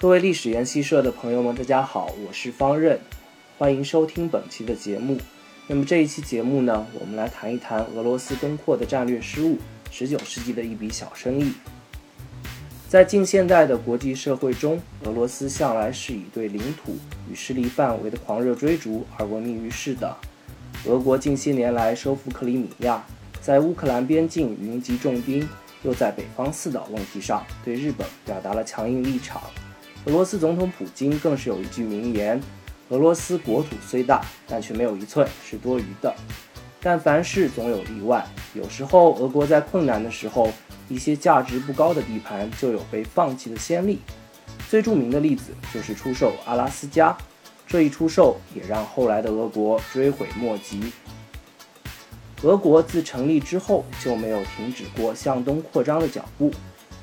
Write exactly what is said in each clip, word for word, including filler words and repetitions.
各位历史研习社的朋友们，大家好，我是方任，欢迎收听本期的节目。那么这一期节目呢，我们来谈一谈俄罗斯东扩的战略失误，十九世纪的一笔小生意。在近现代的国际社会中，俄罗斯向来是以对领土与势力范围的狂热追逐而闻名于世的。俄国近些年来收复克里米亚，在乌克兰边境云集重兵，又在北方四岛问题上对日本表达了强硬立场。俄罗斯总统普京更是有一句名言，俄罗斯国土虽大，但却没有一寸是多余的。但凡事总有例外，有时候俄国在困难的时候，一些价值不高的地盘就有被放弃的先例。最著名的例子就是出售阿拉斯加，这一出售也让后来的俄国追悔莫及。俄国自成立之后就没有停止过向东扩张的脚步。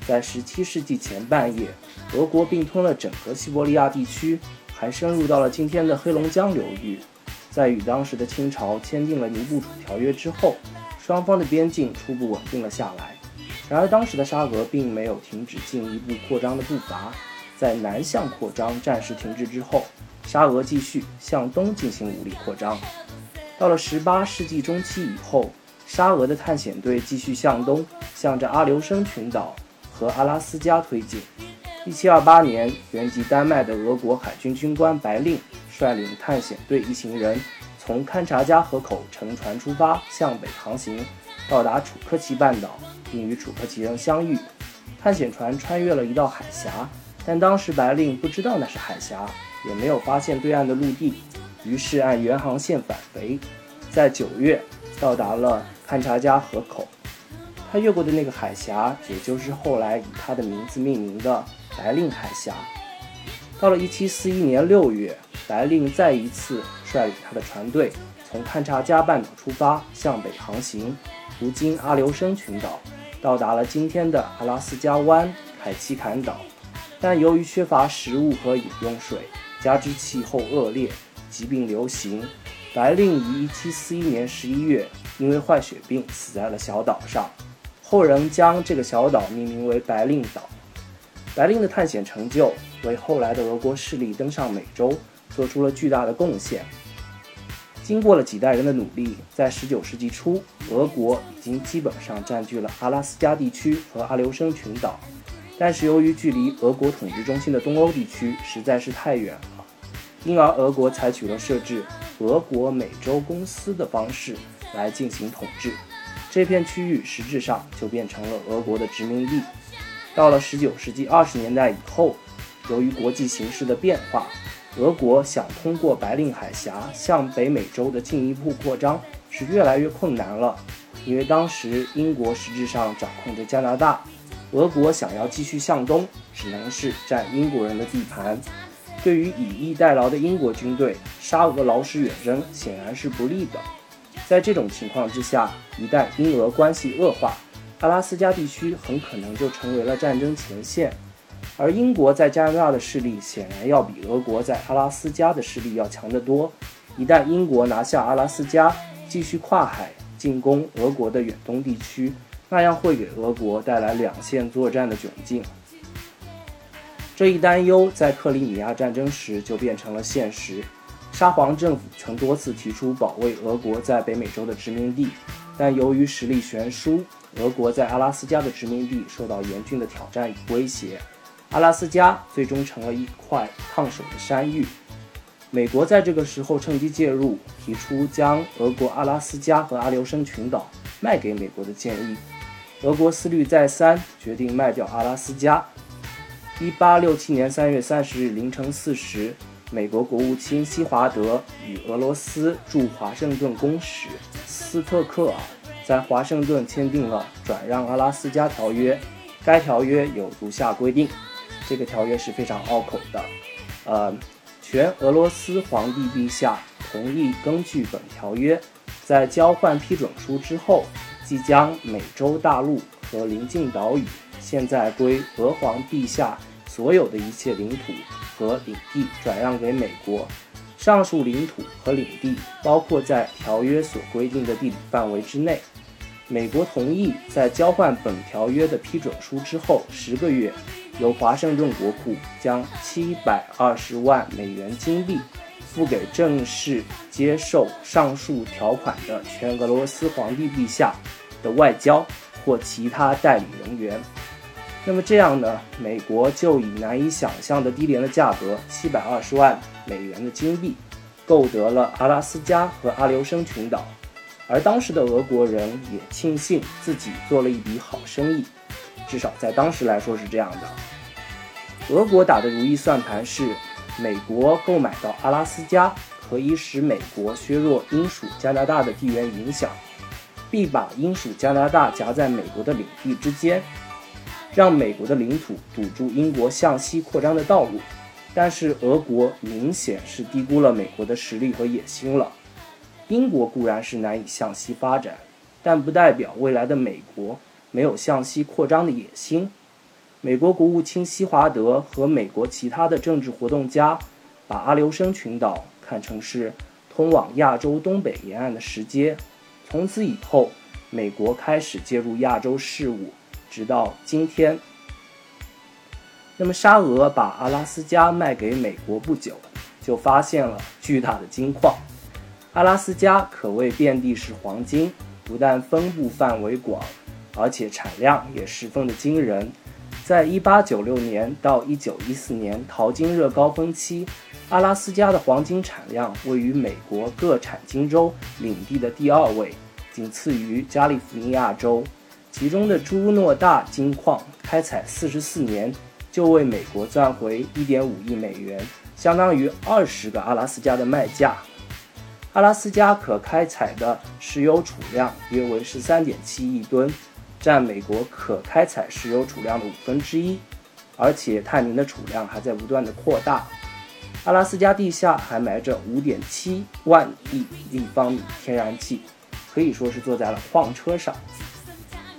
在十七世纪前半叶，俄国并吞了整个西伯利亚地区，还深入到了今天的黑龙江流域。在与当时的清朝签订了尼布楚条约之后，双方的边境初步稳定了下来。然而当时的沙俄并没有停止进一步扩张的步伐，在南向扩张暂时停滞之后，沙俄继续向东进行武力扩张。到了十八世纪中期以后，沙俄的探险队继续向东，向着阿留申群岛和阿拉斯加推进。一七二八年，原籍丹麦的俄国海军军官白令率领探险队一行人从勘察加河口乘船出发，向北航行，到达楚科奇半岛，并与楚科奇人相遇。探险船穿越了一道海峡，但当时白令不知道那是海峡，也没有发现对岸的陆地，于是按原航线返回，在九月到达了勘察加河口。他越过的那个海峡，也就是后来以他的名字命名的白令海峡。到了一七四一年六月，白令再一次率领他的船队从勘察加半岛出发，向北航行，途经阿留申群岛，到达了今天的阿拉斯加湾、凯奇坎岛。但由于缺乏食物和饮用水，加之气候恶劣，疾病流行，白令于一七四一年十一月因为坏血病死在了小岛上。后人将这个小岛命名为白令岛。白令的探险成就为后来的俄国势力登上美洲做出了巨大的贡献。经过了几代人的努力，在十九世纪初，俄国已经基本上占据了阿拉斯加地区和阿留申群岛，但是由于距离俄国统治中心的东欧地区实在是太远了，因而俄国采取了设置俄国美洲公司的方式来进行统治。这片区域实质上就变成了俄国的殖民地。到了十九世纪二十年代以后，由于国际形势的变化，俄国想通过白令海峡向北美洲的进一步扩张是越来越困难了，因为当时英国实质上掌控着加拿大，俄国想要继续向东，只能是占英国人的地盘。对于以逸待劳的英国军队，沙俄劳师远征显然是不利的。在这种情况之下，一旦英俄关系恶化，阿拉斯加地区很可能就成为了战争前线，而英国在加拿大的势力显然要比俄国在阿拉斯加的势力要强得多。一旦英国拿下阿拉斯加，继续跨海进攻俄国的远东地区，那样会给俄国带来两线作战的窘境。这一担忧在克里米亚战争时就变成了现实。沙皇政府曾多次提出保卫俄国在北美洲的殖民地，但由于实力悬殊，俄国在阿拉斯加的殖民地受到严峻的挑战与威胁，阿拉斯加最终成了一块烫手的山芋。美国在这个时候趁机介入，提出将俄国阿拉斯加和阿留申群岛卖给美国的建议。俄国思虑再三，决定卖掉阿拉斯加。一八六七年三月三十日凌晨四时，美国国务卿西华德与俄罗斯驻华盛顿公使斯特克尔在华盛顿签订了转让阿拉斯加条约。该条约有如下规定，这个条约是非常拗口的，呃，全俄罗斯皇帝陛下同意根据本条约，在交换批准书之后，即将美洲大陆和邻近岛屿现在归俄皇陛下所有的一切领土和领地转让给美国，上述领土和领地包括在条约所规定的地理范围之内。美国同意在交换本条约的批准书之后十个月，由华盛顿国库将七百二十万美元金币付给正式接受上述条款的前俄罗斯皇帝陛下的外交或其他代理人员。那么这样呢，美国就以难以想象的低廉的价格七百二十万美元的金币购得了阿拉斯加和阿留申群岛，而当时的俄国人也庆幸自己做了一笔好生意，至少在当时来说是这样的。俄国打的如意算盘是美国购买到阿拉斯加，可以使美国削弱英属加拿大的地缘影响，必把英属加拿大夹在美国的领地之间，让美国的领土堵住英国向西扩张的道路。但是俄国明显是低估了美国的实力和野心了。英国固然是难以向西发展，但不代表未来的美国没有向西扩张的野心。美国国务卿希华德和美国其他的政治活动家把阿留申群岛看成是通往亚洲东北沿岸的石阶，从此以后美国开始介入亚洲事务，直到今天。那么沙俄把阿拉斯加卖给美国不久，就发现了巨大的金矿。阿拉斯加可谓遍地是黄金，不但分布范围广，而且产量也十分的惊人。在一八九六年到一九一四年淘金热高峰期，阿拉斯加的黄金产量位于美国各产金州领地的第二位，仅次于加利福尼亚州。其中的朱诺大金矿开采四十四年就为美国赚回 一点五亿美元，相当于二十个阿拉斯加的卖价。阿拉斯加可开采的石油储量约为 十三点七亿吨，占美国可开采石油储量的五分之一，而且探明的储量还在不断的扩大。阿拉斯加地下还埋着 五点七万亿立方米天然气，可以说是坐在了矿车上。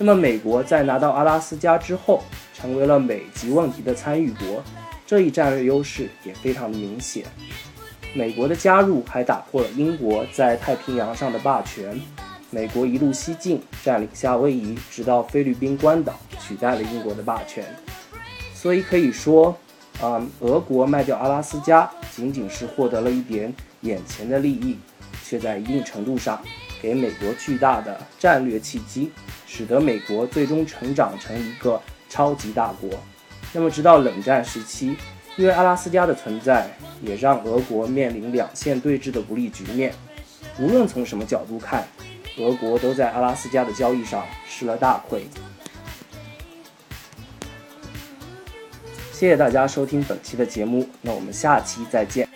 那么美国在拿到阿拉斯加之后，成为了美籍问题的参与国，这一战略优势也非常的明显。美国的加入还打破了英国在太平洋上的霸权，美国一路西进，占领夏威夷，直到菲律宾关岛，取代了英国的霸权。所以可以说，嗯，俄国卖掉阿拉斯加，仅仅是获得了一点眼前的利益，却在一定程度上给美国巨大的战略契机，使得美国最终成长成一个超级大国。那么直到冷战时期，因为阿拉斯加的存在，也让俄国面临两线对峙的不利局面。无论从什么角度看，俄国都在阿拉斯加的交易上吃了大亏。谢谢大家收听本期的节目，那我们下期再见。